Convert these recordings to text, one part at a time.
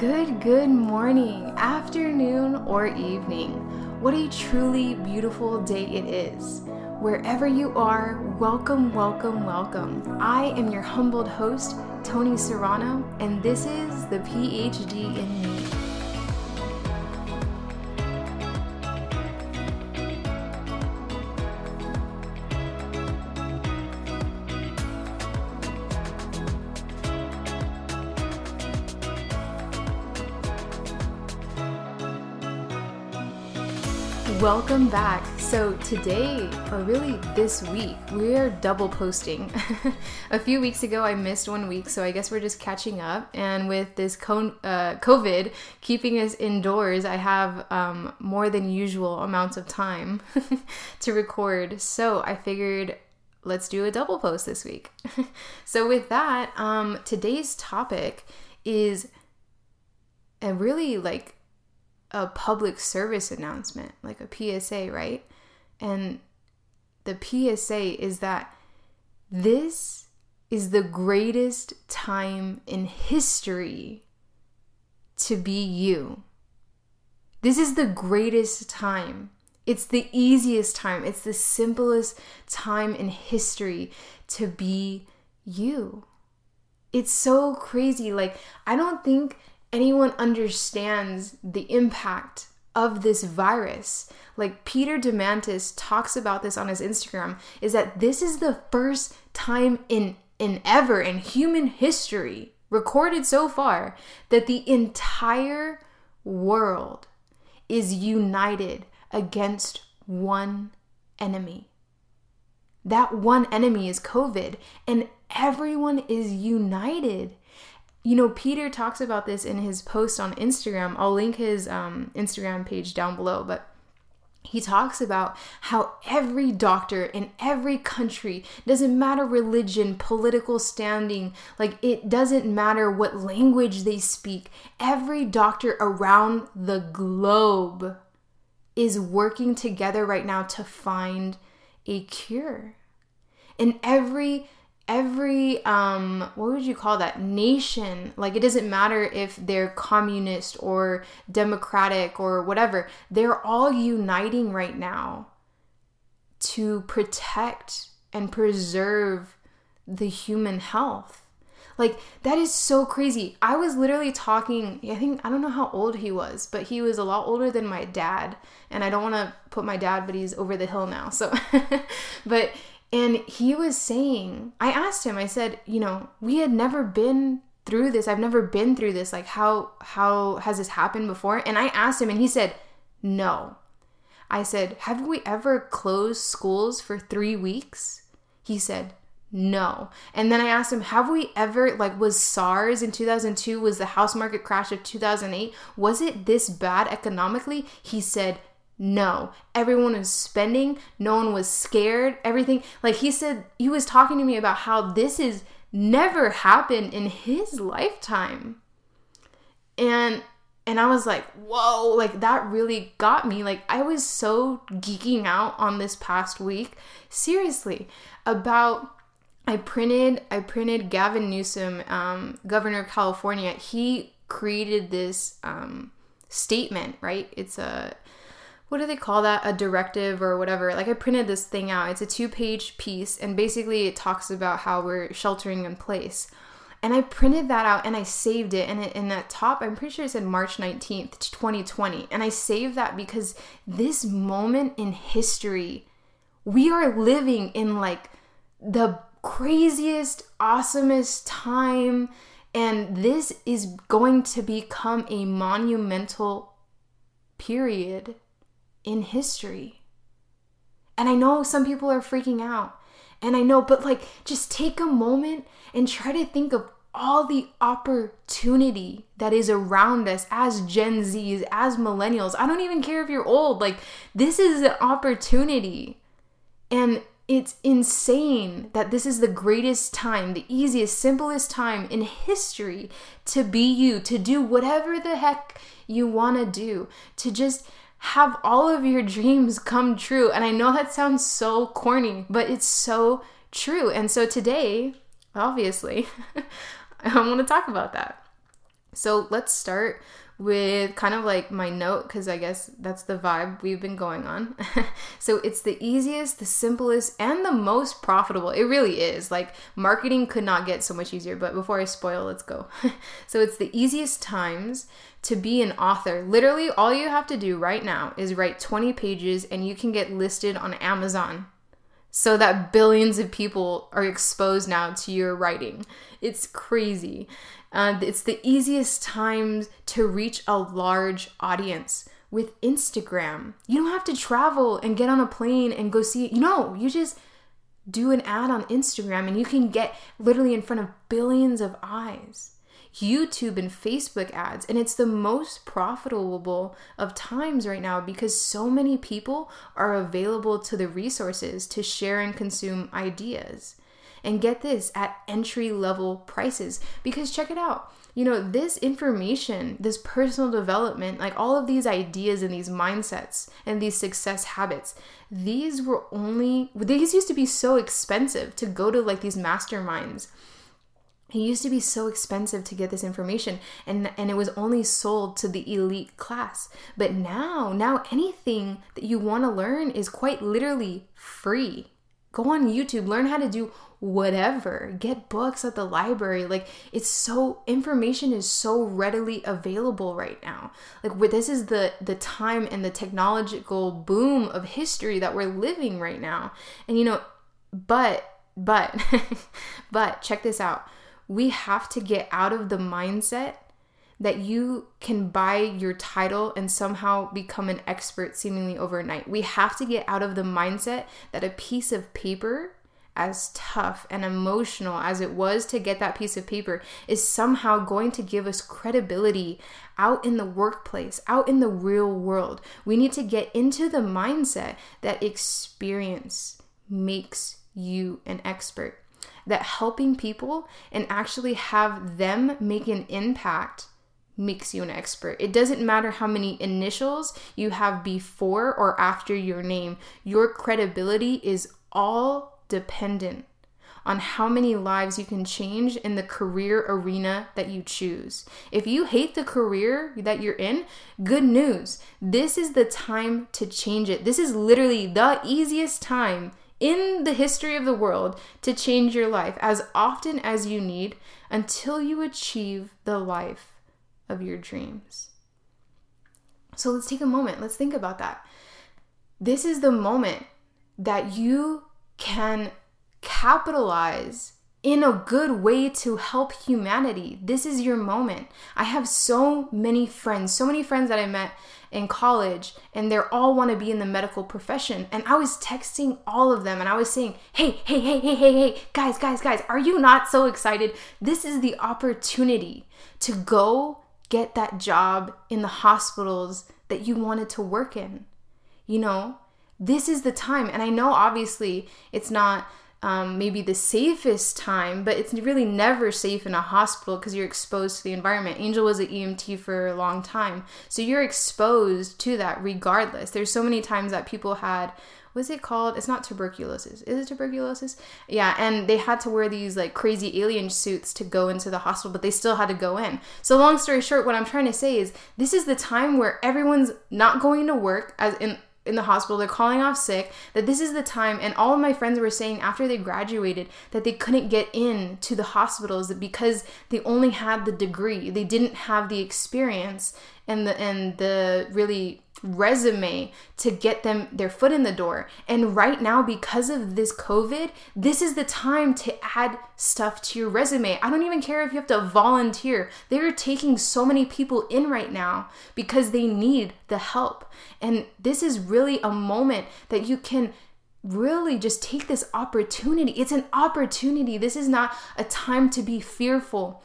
Good morning, afternoon, or evening. What a truly beautiful day it is. Wherever you are, welcome. I am your humbled host, Tony Serrano, and this is the PhD in Me. Welcome back. So today, or really this week, we are double posting. A few weeks ago, I missed 1 week, so I guess we're just catching up. And with this COVID keeping us indoors, I have more than usual amounts of time to record. So I figured let's do a double post this week. So with that, today's topic is a really a public service announcement, like a PSA, right? And the PSA is that this is the greatest time in history to be you. This is the greatest time. It's the easiest time. It's the simplest time in history to be you. It's so crazy. I don't think anyone understands the impact of this virus. Peter Diamandis talks about this on his Instagram, is that this is the first time in human history, recorded so far, that the entire world is united against one enemy. That one enemy is COVID, and everyone is united. You know, Peter talks about this in his post on Instagram. I'll link his Instagram page down below, but he talks about how every doctor in every country, doesn't matter religion, political standing, it doesn't matter what language they speak, every doctor around the globe is working together right now to find a cure. And every what would you call that, nation, it doesn't matter if they're communist or democratic or whatever, they're all uniting right now to protect and preserve the human health. That is so crazy. I was literally talking, I don't know how old he was, but he was a lot older than my dad, and I don't want to put my dad, but he's over the hill now, so and he was saying, I asked him, I said, we had never been through this. I've never been through this. How has this happened before? And I asked him, and he said, no. I said, have we ever closed schools for 3 weeks? He said, no. And then I asked him, have we ever, was SARS in 2002? Was the house market crash of 2008? Was it this bad economically? He said, no, everyone was spending, no one was scared, everything. He said, he was talking to me about how this has never happened in his lifetime. And I was like, whoa, that really got me. I was so geeking out on this past week, seriously, about I printed Gavin Newsom, governor of California. He created this statement, right? It's a, what do they call that? A directive or whatever. I printed this thing out. It's a 2-page piece, and basically it talks about how we're sheltering in place. And I printed that out and I saved it. And in that top, I'm pretty sure it said March 19th, 2020. And I saved that because this moment in history, we are living in the craziest, awesomest time. And this is going to become a monumental period in history. And I know some people are freaking out, and I know, but just take a moment and try to think of all the opportunity that is around us as Gen Zs, as millennials. I don't even care if you're old, this is an opportunity. And it's insane that this is the greatest time, the easiest, simplest time in history to be you, to do whatever the heck you want to do, to just have all of your dreams come true. And I know that sounds so corny, but it's so true. And so today, obviously, I want to talk about that. So let's start with kind of like my note, because I guess that's the vibe we've been going on. So it's the easiest, the simplest, and the most profitable. It really is. Like, marketing could not get so much easier, but before I spoil, let's go. So it's the easiest times to be an author. Literally, all you have to do right now is write 20 pages and you can get listed on Amazon, so that billions of people are exposed now to your writing. It's crazy. It's the easiest times to reach a large audience with Instagram. You don't have to travel and get on a plane and go see it. No, you just do an ad on Instagram and you can get literally in front of billions of eyes. YouTube and Facebook ads, and it's the most profitable of times right now because so many people are available to the resources to share and consume ideas. And get this, at entry-level prices, because check it out. You know, this information, this personal development, like all of these ideas and these mindsets and these success habits, these used to be so expensive to go to like these masterminds. It used to be so expensive to get this information, and it was only sold to the elite class. But now anything that you want to learn is quite literally free. Go on YouTube, learn how to do whatever, get books at the library. Like, information is so readily available right now. Like, this is the time and the technological boom of history that we're living right now. And you know, but check this out. We have to get out of the mindset that you can buy your title and somehow become an expert seemingly overnight. We have to get out of the mindset that a piece of paper, as tough and emotional as it was to get that piece of paper, is somehow going to give us credibility out in the workplace, out in the real world. We need to get into the mindset that experience makes you an expert. That helping people and actually have them make an impact makes you an expert. It doesn't matter how many initials you have before or after your name. Your credibility is all dependent on how many lives you can change in the career arena that you choose. If you hate the career that you're in, good news. This is the time to change it. This is literally the easiest time in the history of the world to change your life as often as you need until you achieve the life of your dreams. So let's take a moment. Let's think about that. This is the moment that you can capitalize in a good way to help humanity. This is your moment. I have so many friends that I met in college, and they all want to be in the medical profession. And I was texting all of them and I was saying, hey, guys, are you not so excited? This is the opportunity to go get that job in the hospitals that you wanted to work in. You know, this is the time. And I know obviously it's not maybe the safest time, but it's really never safe in a hospital because you're exposed to the environment. Angel was an EMT for a long time, so you're exposed to that regardless. There's so many times that people had, what's it called? It's not tuberculosis. Is it tuberculosis? Yeah, and they had to wear these like crazy alien suits to go into the hospital, but they still had to go in. So long story short, what I'm trying to say is this is the time where everyone's not going to work as in the hospital, they're calling off sick, that this is the time. And all of my friends were saying after they graduated that they couldn't get in to the hospitals because they only had the degree. They didn't have the experience and the really resume to get them their foot in the door. And right now, because of this COVID, this is the time to add stuff to your resume. I don't even care if you have to volunteer. They're taking so many people in right now because they need the help. And this is really a moment that you can really just take this opportunity. It's an opportunity. This is not a time to be fearful.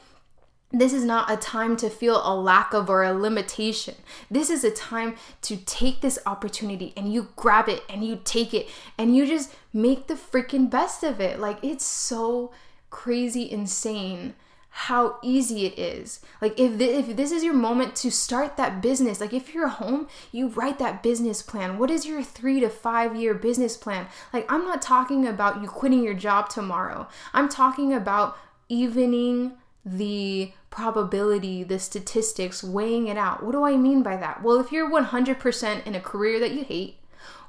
This is not a time to feel a lack of or a limitation. This is a time to take this opportunity and you grab it and you take it and you just make the freaking best of it. Like, it's so crazy insane how easy it is. Like, if this is your moment to start that business, like if you're home, you write that business plan. What is your 3 to 5 year business plan? Like, I'm not talking about you quitting your job tomorrow. I'm talking about evening the probability, the statistics, weighing it out. What do I mean by that? Well, if you're 100% in a career that you hate,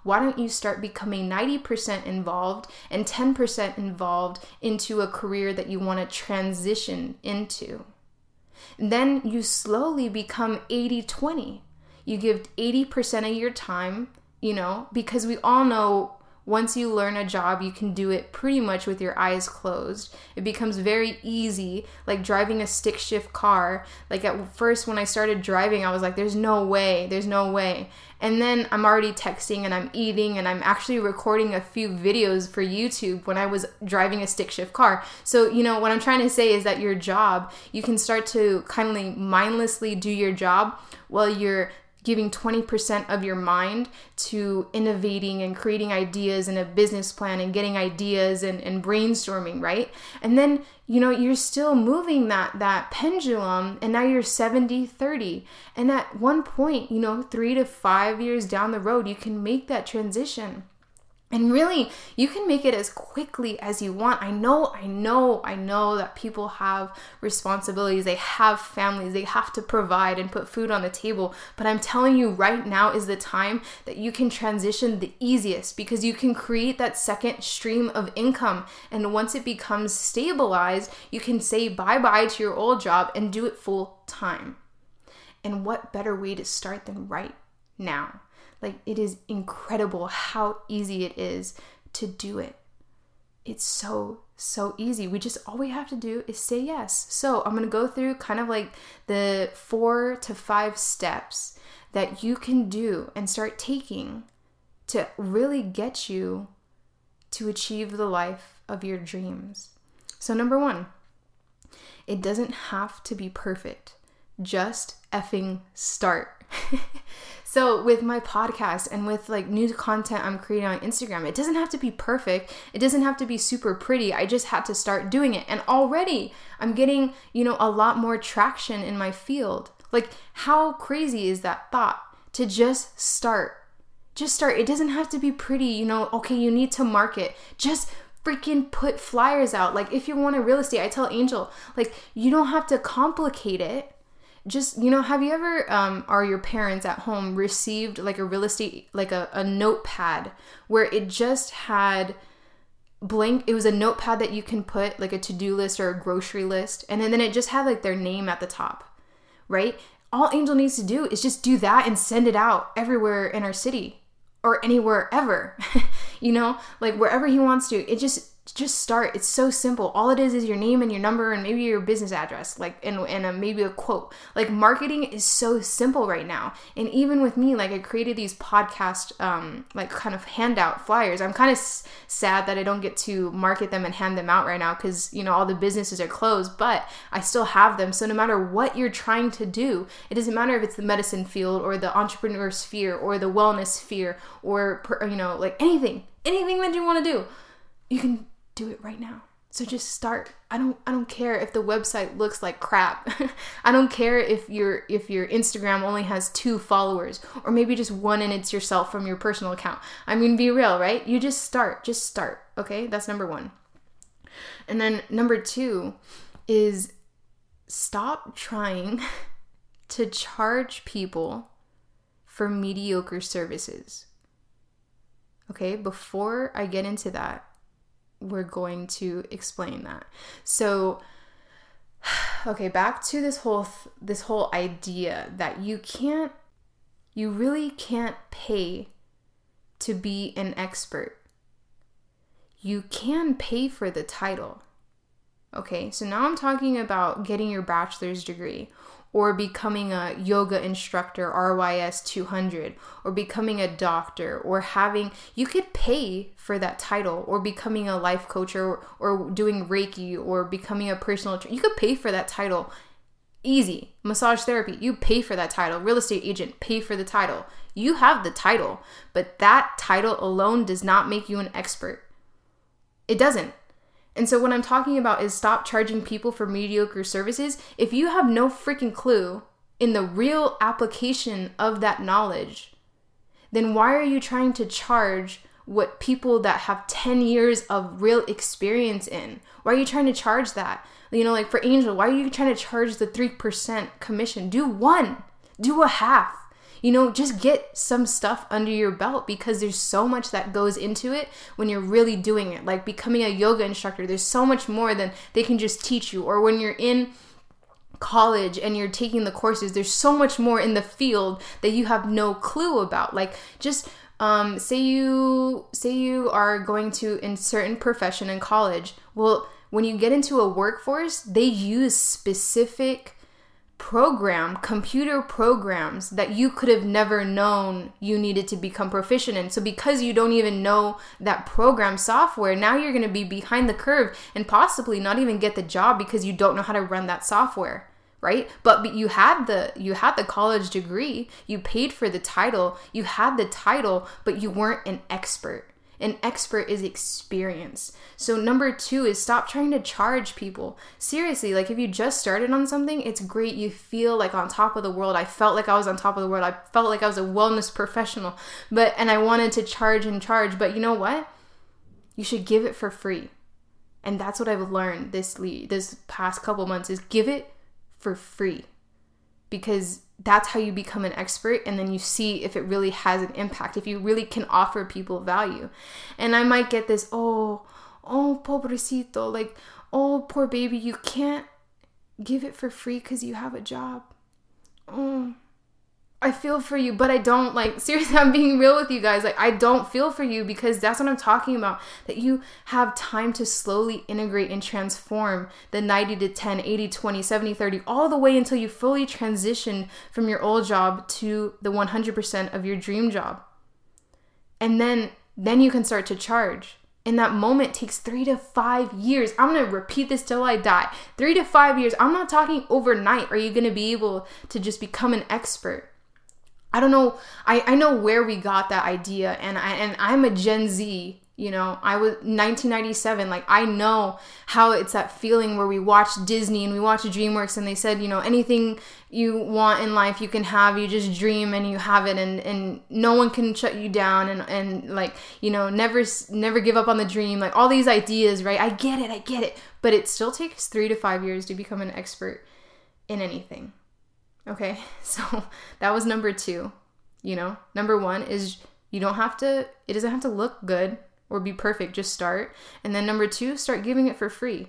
why don't you start becoming 90% involved and 10% involved into a career that you want to transition into? And then you slowly become 80-20. You give 80% of your time, because we all know once you learn a job, you can do it pretty much with your eyes closed. It becomes very easy, like driving a stick shift car. Like at first when I started driving, I was like, there's no way. And then I'm already texting and I'm eating and I'm actually recording a few videos for YouTube when I was driving a stick shift car. So, what I'm trying to say is that your job, you can start to kind of mindlessly do your job while you're giving 20% of your mind to innovating and creating ideas and a business plan and getting ideas and brainstorming, right? And then, you're still moving that pendulum, and now you're 70-30. And at one point, 3 to 5 years down the road, you can make that transition. And really, you can make it as quickly as you want. I know that people have responsibilities. They have families. They have to provide and put food on the table. But I'm telling you, right now is the time that you can transition the easiest, because you can create that second stream of income. And once it becomes stabilized, you can say bye-bye to your old job and do it full time. And what better way to start than right now? Like, it is incredible how easy it is to do it. It's so, so easy. All we have to do is say yes. So I'm going to go through kind of like the 4 to 5 steps that you can do and start taking to really get you to achieve the life of your dreams. So 1, it doesn't have to be perfect. Just effing start. So with my podcast and with like new content I'm creating on Instagram, it doesn't have to be perfect. It doesn't have to be super pretty. I just had to start doing it. And already I'm getting, a lot more traction in my field. Like, how crazy is that thought to just start? Just start. It doesn't have to be pretty. You need to market. Just freaking put flyers out. Like, if you want a real estate, I tell Angel, like, you don't have to complicate it. Just, have you ever, or your parents at home received like a real estate, like a notepad where it just had it was a notepad that you can put like a to-do list or a grocery list. And then it just had like their name at the top, right? All Angel needs to do is just do that and send it out everywhere in our city or anywhere ever, like wherever he wants to. It just start. It's so simple. All it is your name and your number and maybe your business address, like, and maybe a quote. Like, marketing is so simple right now. And even with me, like, I created these podcast, like kind of handout flyers. I'm kind of sad that I don't get to market them and hand them out right now, because all the businesses are closed, but I still have them. So no matter what you're trying to do, it doesn't matter if it's the medicine field or the entrepreneur sphere or the wellness sphere or, like anything that you want to do, you can do it right now. So just start. I don't care if the website looks like crap. I don't care if your Instagram only has 2 followers or maybe just 1 and it's yourself from your personal account. I mean, be real, right? You just start. Okay? That's 1. And then 2 is stop trying to charge people for mediocre services. Okay? Before I get into that, we're going to explain that. So, okay, back to this whole idea that you really can't pay to be an expert. You can pay for the title. Okay, so now I'm talking about getting your bachelor's degree or becoming a yoga instructor, RYS 200, or becoming a doctor, or you could pay for that title, or becoming a life coach, or doing Reiki, or becoming a personal trainer. You could pay for that title. Easy. Massage therapy, you pay for that title. Real estate agent, pay for the title. You have the title, but that title alone does not make you an expert. It doesn't. And so what I'm talking about is stop charging people for mediocre services. If you have no freaking clue in the real application of that knowledge, then why are you trying to charge what people that have 10 years of real experience in? Why are you trying to charge that? You know, like for Angel, why are you trying to charge the 3% commission? Do one, do a half, you know, just get some stuff under your belt, because there's so much that goes into it when you're really doing it. Like becoming a yoga instructor, there's so much more than they can just teach you. Or when you're in college and you're taking the courses, there's so much more in the field that you have no clue about. Like just say you are going to a certain profession in college. Well, when you get into a workforce, they use specific computer programs that you could have never known you needed to become proficient in. So because you don't even know that program software, now you're going to be behind the curve and possibly not even get the job because you don't know how to run that software, right? But you had the college degree, you paid for the title, you had the title, but you weren't an expert. An expert is experience. So number 2 is stop trying to charge people. Seriously, like if you just started on something, it's great. You feel like on top of the world. I felt like I was on top of the world. I felt like I was a wellness professional, and I wanted to charge. But you know what? You should give it for free. And that's what I've learned this past couple months is give it for free, because that's how you become an expert, and then you see if it really has an impact, if you really can offer people value. And I might get this, oh, pobrecito, like, oh, poor baby, you can't give it for free because you have a job. Oh, I feel for you, but I don't, like, seriously, I'm being real with you guys. Like, I don't feel for you, because that's what I'm talking about, that you have time to slowly integrate and transform the 90 to 10, 80, 20, 70, 30, all the way until you fully transition from your old job to the 100% of your dream job. And then you can start to charge. And that moment takes 3 to 5 years. I'm going to repeat this till I die. 3 to 5 years. I'm not talking overnight. Are you going to be able to just become an expert? I don't know. I know where we got that idea, and I'm a Gen Z, you know. I was 1997, like I know how it's that feeling where we watch Disney and we watch DreamWorks, and they said, you know, anything you want in life you can have, you just dream and you have it, and no one can shut you down, and like, you know, never give up on the dream, like all these ideas, right? I get it, but it still takes 3 to 5 years to become an expert in anything. Okay, so that was number 2, you know. Number 1 is it doesn't have to look good or be perfect, just start. And then number 2, start giving it for free.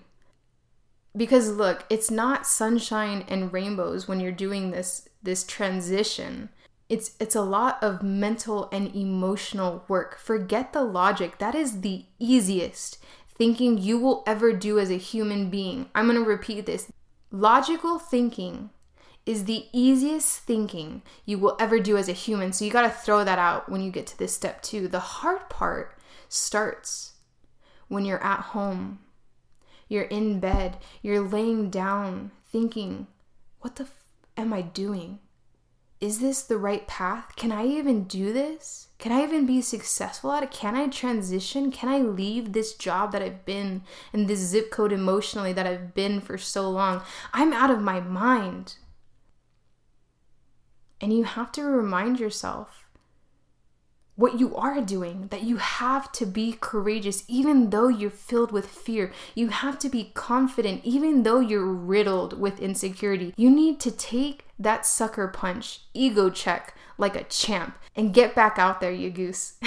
Because look, it's not sunshine and rainbows when you're doing this transition. It's a lot of mental and emotional work. Forget the logic. That is the easiest thinking you will ever do as a human being. I'm going to repeat this. Logical thinking is the easiest thinking you will ever do as a human. So you got to throw that out when you get to this step 2. The hard part starts when you're at home, you're in bed, you're laying down thinking, what the am I doing? Is this the right path? Can I even do this? Can I even be successful at it? Can I transition? Can I leave this job that I've been in, this zip code emotionally that I've been for so long? I'm out of my mind. And you have to remind yourself what you are doing, that you have to be courageous even though you're filled with fear. You have to be confident even though you're riddled with insecurity. You need to take that sucker punch, ego check, like a champ, and get back out there, you goose.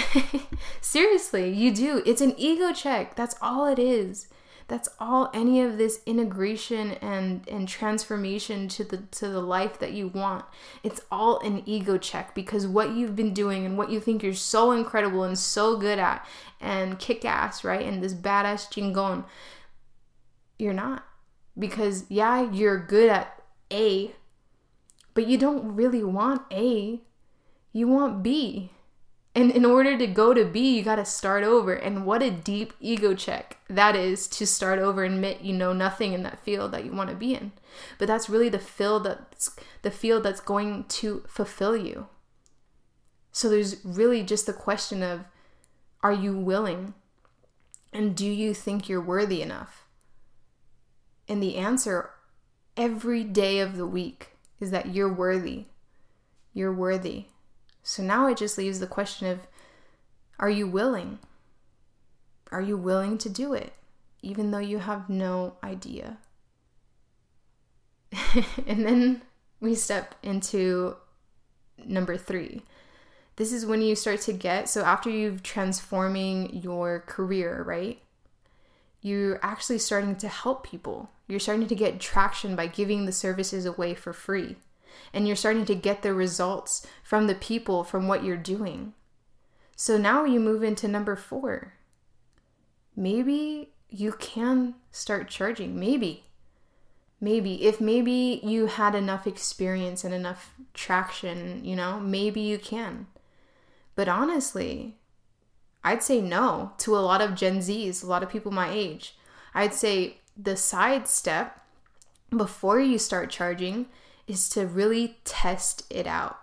Seriously, you do. It's an ego check. That's all it is. That's all any of this integration and transformation to the life that you want. It's all an ego check, because what you've been doing and what you think you're so incredible and so good at and kick ass, right? And this badass chingon, you're not. Because yeah, you're good at A, but you don't really want A. You want B. And in order to go to B, you got to start over. And what a deep ego check that is, to start over and admit you know nothing in that field that you want to be in. But that's really the field that's going to fulfill you. So there's really just the question of, are you willing? And do you think you're worthy enough? And the answer every day of the week is that you're worthy. You're worthy. So now it just leaves the question of, Are you willing? Are you willing to do it, even though you have no idea? And then we step into number 3. This is when you start to get, so after you've transforming your career, right? You're actually starting to help people. You're starting to get traction by giving the services away for free. And you're starting to get the results from the people, from what you're doing. So now you move into number 4. Maybe you can start charging. Maybe you had enough experience and enough traction, you know, maybe you can. But honestly, I'd say no to a lot of Gen Zs, a lot of people my age. I'd say the side step before you start charging is to really test it out.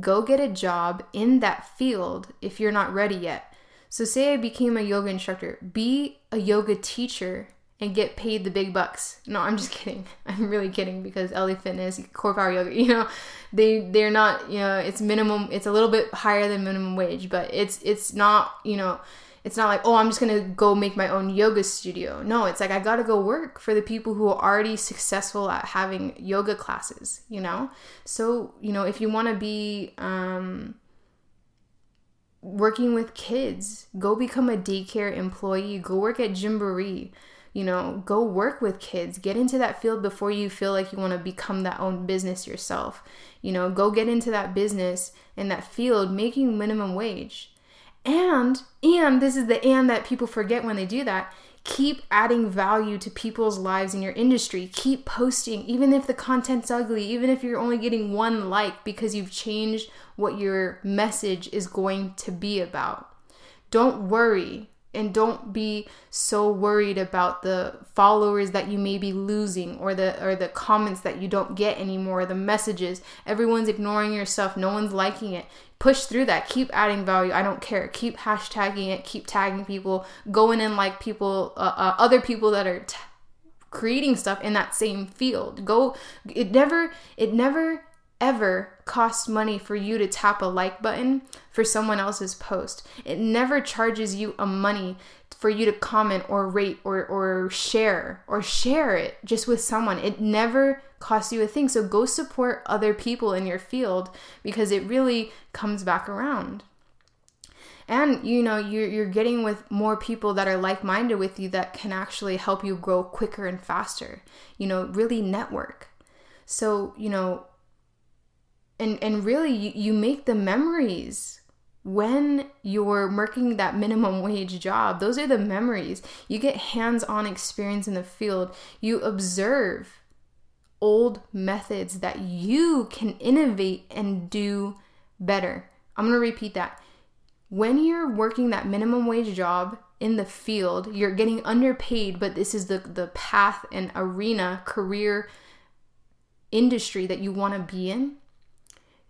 Go get a job in that field if you're not ready yet. So say I became a yoga instructor, be a yoga teacher and get paid the big bucks. No, I'm just kidding. I'm really kidding, because LA Fitness, Core Power Yoga, you know, they're not, you know, it's minimum, it's a little bit higher than minimum wage, but it's not, you know, it's not like, oh, I'm just going to go make my own yoga studio. No, it's like, I got to go work for the people who are already successful at having yoga classes, you know? So, you know, if you want to be working with kids, go become a daycare employee, go work at Gymboree, you know, go work with kids, get into that field before you feel like you want to become that own business yourself. You know, go get into that business in that field, making minimum wage. And this is the and that people forget when they do that, keep adding value to people's lives in your industry. Keep posting, even if the content's ugly, even if you're only getting 1 like, because you've changed what your message is going to be about. Don't worry, and don't be so worried about the followers that you may be losing, or the comments that you don't get anymore, or the messages. Everyone's ignoring your stuff. No one's liking it. Push through that. Keep adding value. I don't care. Keep hashtagging it. Keep tagging people. Go in and like people, other people that are creating stuff in that same field. Go. It never ever costs money for you to tap a like button for someone else's post. It never charges you a money for you to comment or rate or share it just with someone. It never costs you a thing. So go support other people in your field, because it really comes back around. And, you know, you're getting with more people that are like-minded with you that can actually help you grow quicker and faster. You know, really network. So, you know, and really you make the memories. When you're working that minimum wage job, those are the memories. You get hands-on experience in the field. You observe old methods that you can innovate and do better. I'm going to repeat that. When you're working that minimum wage job in the field, you're getting underpaid, but this is the path and arena, career, industry that you want to be in.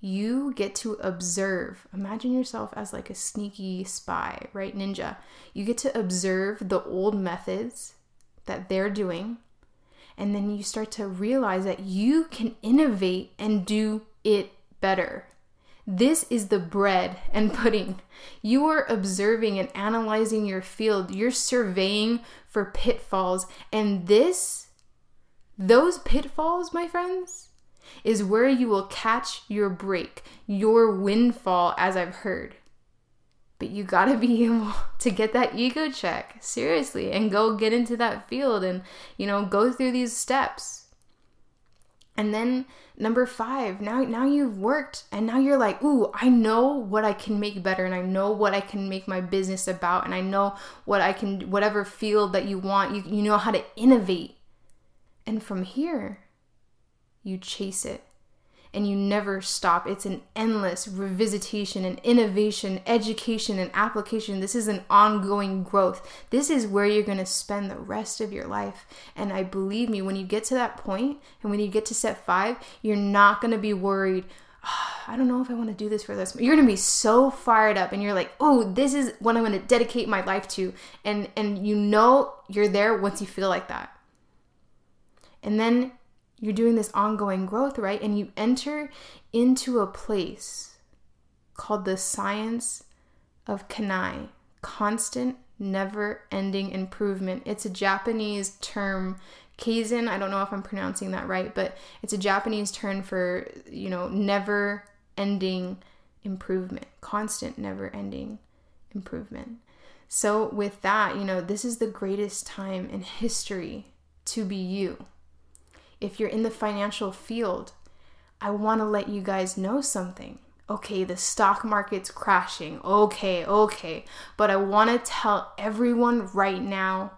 You get to observe. Imagine yourself as like a sneaky spy, right? Ninja. You get to observe the old methods that they're doing. And then you start to realize that you can innovate and do it better. This is the bread and pudding. You are observing and analyzing your field. You're surveying for pitfalls. And those pitfalls, my friends, is where you will catch your break, your windfall, as I've heard. But you gotta be able to get that ego check, seriously, and go get into that field and, you know, go through these steps. And then number 5, now you've worked, and now you're like, ooh, I know what I can make better, and I know what I can make my business about, and I know what I can, whatever field that you want, you know how to innovate. And from here, you chase it and you never stop. It's an endless revisitation and innovation, education and application. This is an ongoing growth. This is where you're going to spend the rest of your life. And I believe me, when you get to that point and when you get to step 5, you're not going to be worried. Oh, I don't know if I want to do this for this. You're going to be so fired up and you're like, oh, this is what I'm going to dedicate my life to. And you know, you're there once you feel like that. And then you're doing this ongoing growth, right? And you enter into a place called the science of kanai, constant, never-ending improvement. It's a Japanese term, kaizen. I don't know if I'm pronouncing that right, but it's a Japanese term for, you know, never-ending improvement, constant, never-ending improvement. So with that, you know, this is the greatest time in history to be you. If you're in the financial field, I want to let you guys know something. Okay, the stock market's crashing. Okay. But I want to tell everyone right now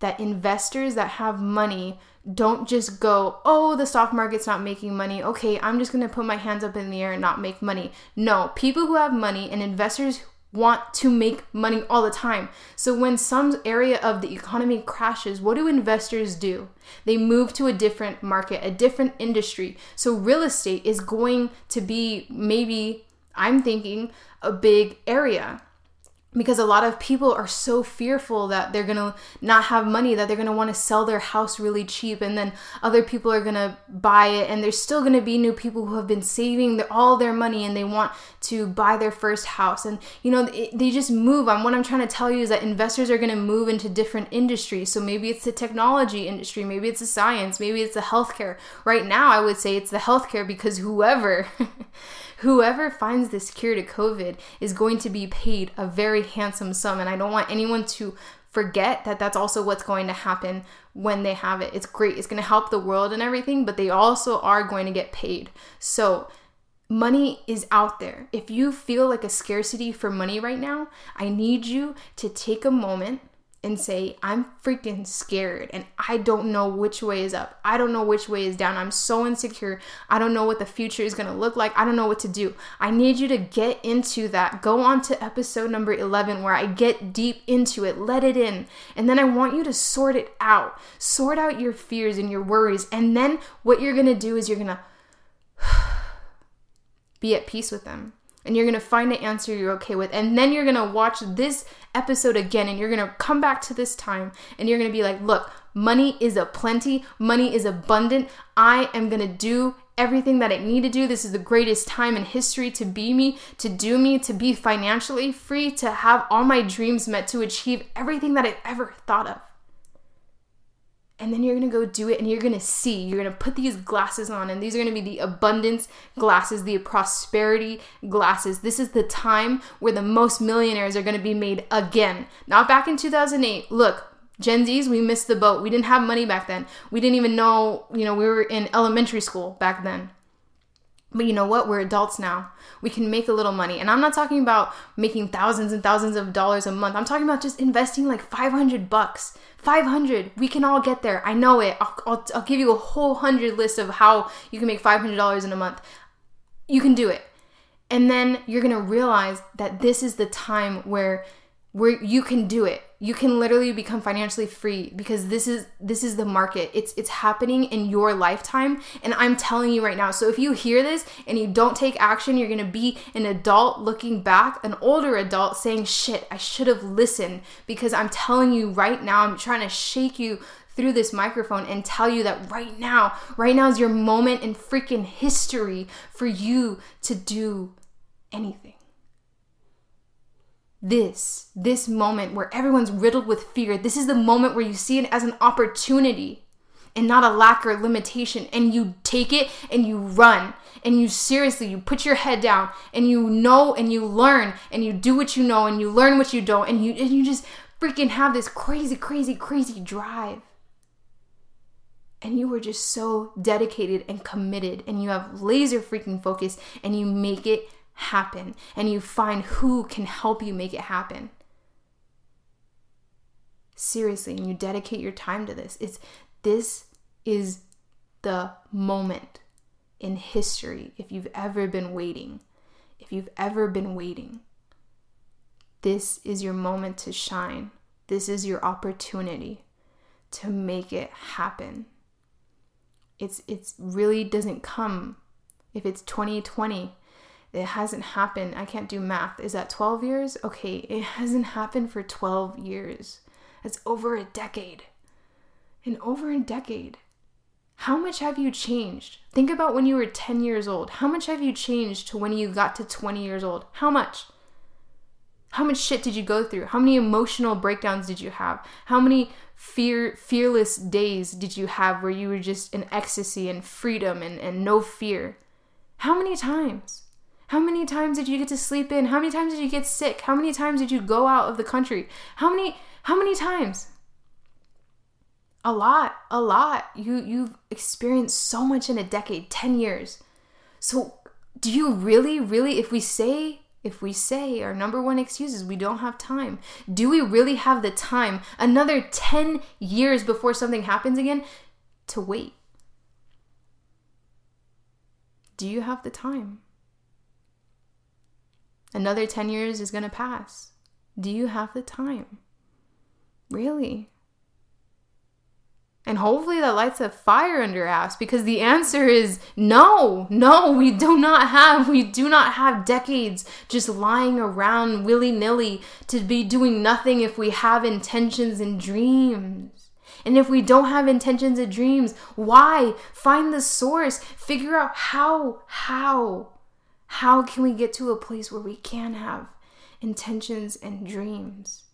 that investors that have money don't just go, oh, the stock market's not making money. Okay, I'm just going to put my hands up in the air and not make money. No, people who have money and investors want to make money all the time. So when some area of the economy crashes, what do investors do? They move to a different market, a different industry. So real estate is going to be maybe, I'm thinking, a big area, because a lot of people are so fearful that they're going to not have money, that they're going to want to sell their house really cheap, and then other people are going to buy it, and there's still going to be new people who have been saving all their money and they want to buy their first house. And, you know, they just move. What I'm trying to tell you is that investors are going to move into different industries. So maybe it's the technology industry, maybe it's the science, maybe it's the healthcare. Right now, I would say it's the healthcare, because whoever finds this cure to COVID is going to be paid a very handsome sum. And I don't want anyone to forget that that's also what's going to happen when they have it. It's great. It's going to help the world and everything, but they also are going to get paid. So money is out there. If you feel like a scarcity for money right now, I need you to take a moment and say, I'm freaking scared and I don't know which way is up. I don't know which way is down. I'm so insecure. I don't know what the future is going to look like. I don't know what to do. I need you to get into that. Go on to episode number 11, where I get deep into it. Let it in. And then I want you to sort it out. Sort out your fears and your worries. And then what you're going to do is you're going to be at peace with them. And you're going to find an answer you're okay with. And then you're going to watch this episode again, and you're going to come back to this time, and you're going to be like, look, money is a plenty. Money is abundant. I am going to do everything that I need to do. This is the greatest time in history to be me, to do me, to be financially free, to have all my dreams met, to achieve everything that I've ever thought of. And then you're going to go do it, and you're going to see. You're going to put these glasses on, and these are going to be the abundance glasses, the prosperity glasses. This is the time where the most millionaires are going to be made again. Not back in 2008. Look, Gen Zs, we missed the boat. We didn't have money back then. We didn't even know, you know, we were in elementary school back then. But you know what? We're adults now. We can make a little money. And I'm not talking about making thousands and thousands of dollars a month. I'm talking about just investing like $500. 500. We can all get there. I know it. I'll give you a whole 100 list of how you can make $500 in a month. You can do it. And then you're going to realize that this is the time where you can do it. You can literally become financially free, because this is the market. It's happening in your lifetime, and I'm telling you right now. So if you hear this and you don't take action, you're going to be an adult looking back, an older adult saying, shit, I should have listened, because I'm telling you right now, I'm trying to shake you through this microphone and tell you that right now is your moment in freaking history for you to do anything. This moment where everyone's riddled with fear, this is the moment where you see it as an opportunity and not a lack or limitation, and you take it and you run, and you put your head down, and you know, and you learn, and you do what you know, and you learn what you don't, and you just freaking have this crazy, crazy, crazy drive. And you were just so dedicated and committed, and you have laser freaking focus, and you make it happen, and you find who can help you make it happen. Seriously, and you dedicate your time to this. This is the moment in history. If you've ever been waiting, this is your moment to shine. This is your opportunity to make it happen. It's really doesn't come if it's 2020. It hasn't happened. I can't do math. Is that 12 years? Okay, it hasn't happened for 12 years. That's over a decade. And over a decade, how much have you changed? Think about when you were 10 years old. How much have you changed to when you got to 20 years old? How much? How much shit did you go through? How many emotional breakdowns did you have? How many fearless days did you have where you were just in ecstasy and freedom and no fear? How many times? How many times did you get to sleep in? How many times did you get sick? How many times did you go out of the country? How many times? A lot. You've experienced so much in a decade, 10 years. So do you really, if we say our number one excuse is we don't have time, do we really have the time another 10 years before something happens again to wait? Do you have the time? Another 10 years is going to pass. Do you have the time? Really? And hopefully that lights a fire under your ass, because the answer is no, we do not have decades just lying around willy-nilly to be doing nothing if we have intentions and dreams. And if we don't have intentions and dreams, why? Find the source. Figure out how can we get to a place where we can have intentions and dreams.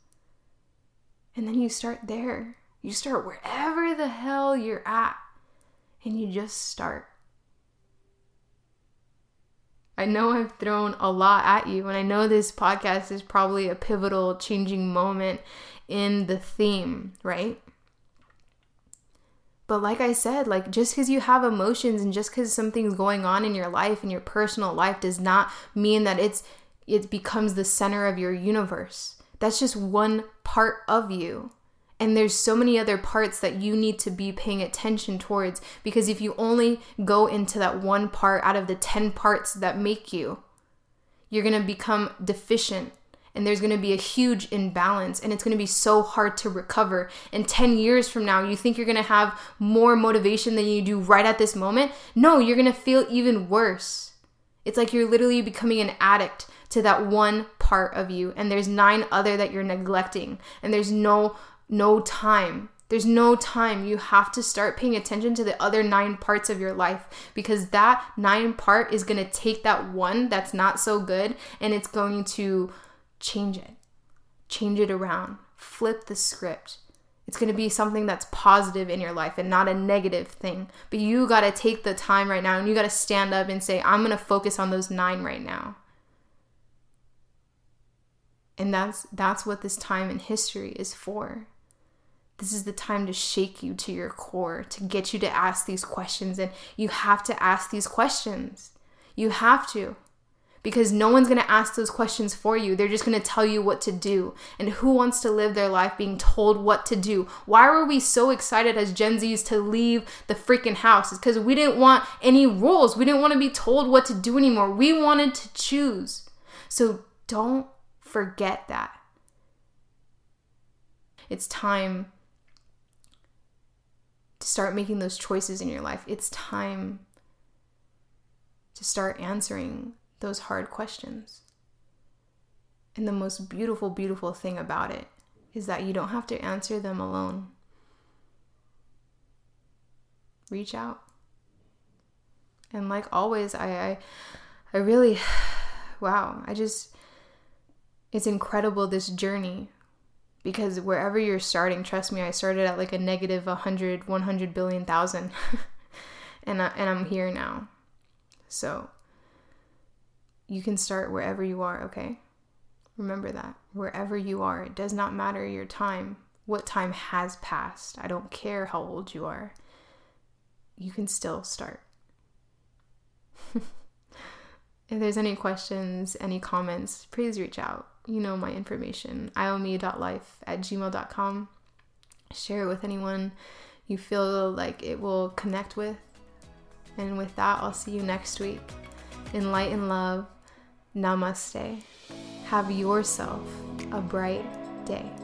And then you start there. You start wherever the hell you're at, and you just start. I know I've thrown a lot at you, and I know this podcast is probably a pivotal changing moment in the theme, right? But like I said, like, just because you have emotions and just because something's going on in your life and your personal life does not mean that it becomes the center of your universe. That's just one part of you. And there's so many other parts that you need to be paying attention towards, because if you only go into that one part out of the 10 parts that make you, you're going to become deficient, and there's going to be a huge imbalance, and it's going to be so hard to recover. And 10 years from now, you think you're going to have more motivation than you do right at this moment? No, you're going to feel even worse. It's like you're literally becoming an addict to that one part of you, and there's 9 other that you're neglecting, and there's no time. There's no time. You have to start paying attention to the other 9 parts of your life, because that 9 part is going to take that one that's not so good, and it's going to change it around, flip the script. It's going to be something that's positive in your life and not a negative thing. But you got to take the time right now, and you got to stand up and say, I'm going to focus on those 9 right now. And that's what this time in history is for. This is the time to shake you to your core, to get you to ask these questions. And you have to ask these questions. You have to. Because no one's going to ask those questions for you. They're just going to tell you what to do. And who wants to live their life being told what to do? Why were we so excited as Gen Zs to leave the freaking house? It's because we didn't want any rules. We didn't want to be told what to do anymore. We wanted to choose. So don't forget that. It's time to start making those choices in your life. It's time to start answering those hard questions. And the most beautiful, beautiful thing about it is that you don't have to answer them alone. Reach out. And like always, I really, wow, it's incredible, this journey. Because wherever you're starting, trust me, I started at like a negative 100 billion thousand. and I'm here now. So you can start wherever you are, okay? Remember that. Wherever you are, it does not matter your time. What time has passed. I don't care how old you are. You can still start. If there's any questions, any comments, please reach out. You know my information, ioweme.life@gmail.com. Share it with anyone you feel like it will connect with. And with that, I'll see you next week. In light and love, namaste. Have yourself a bright day.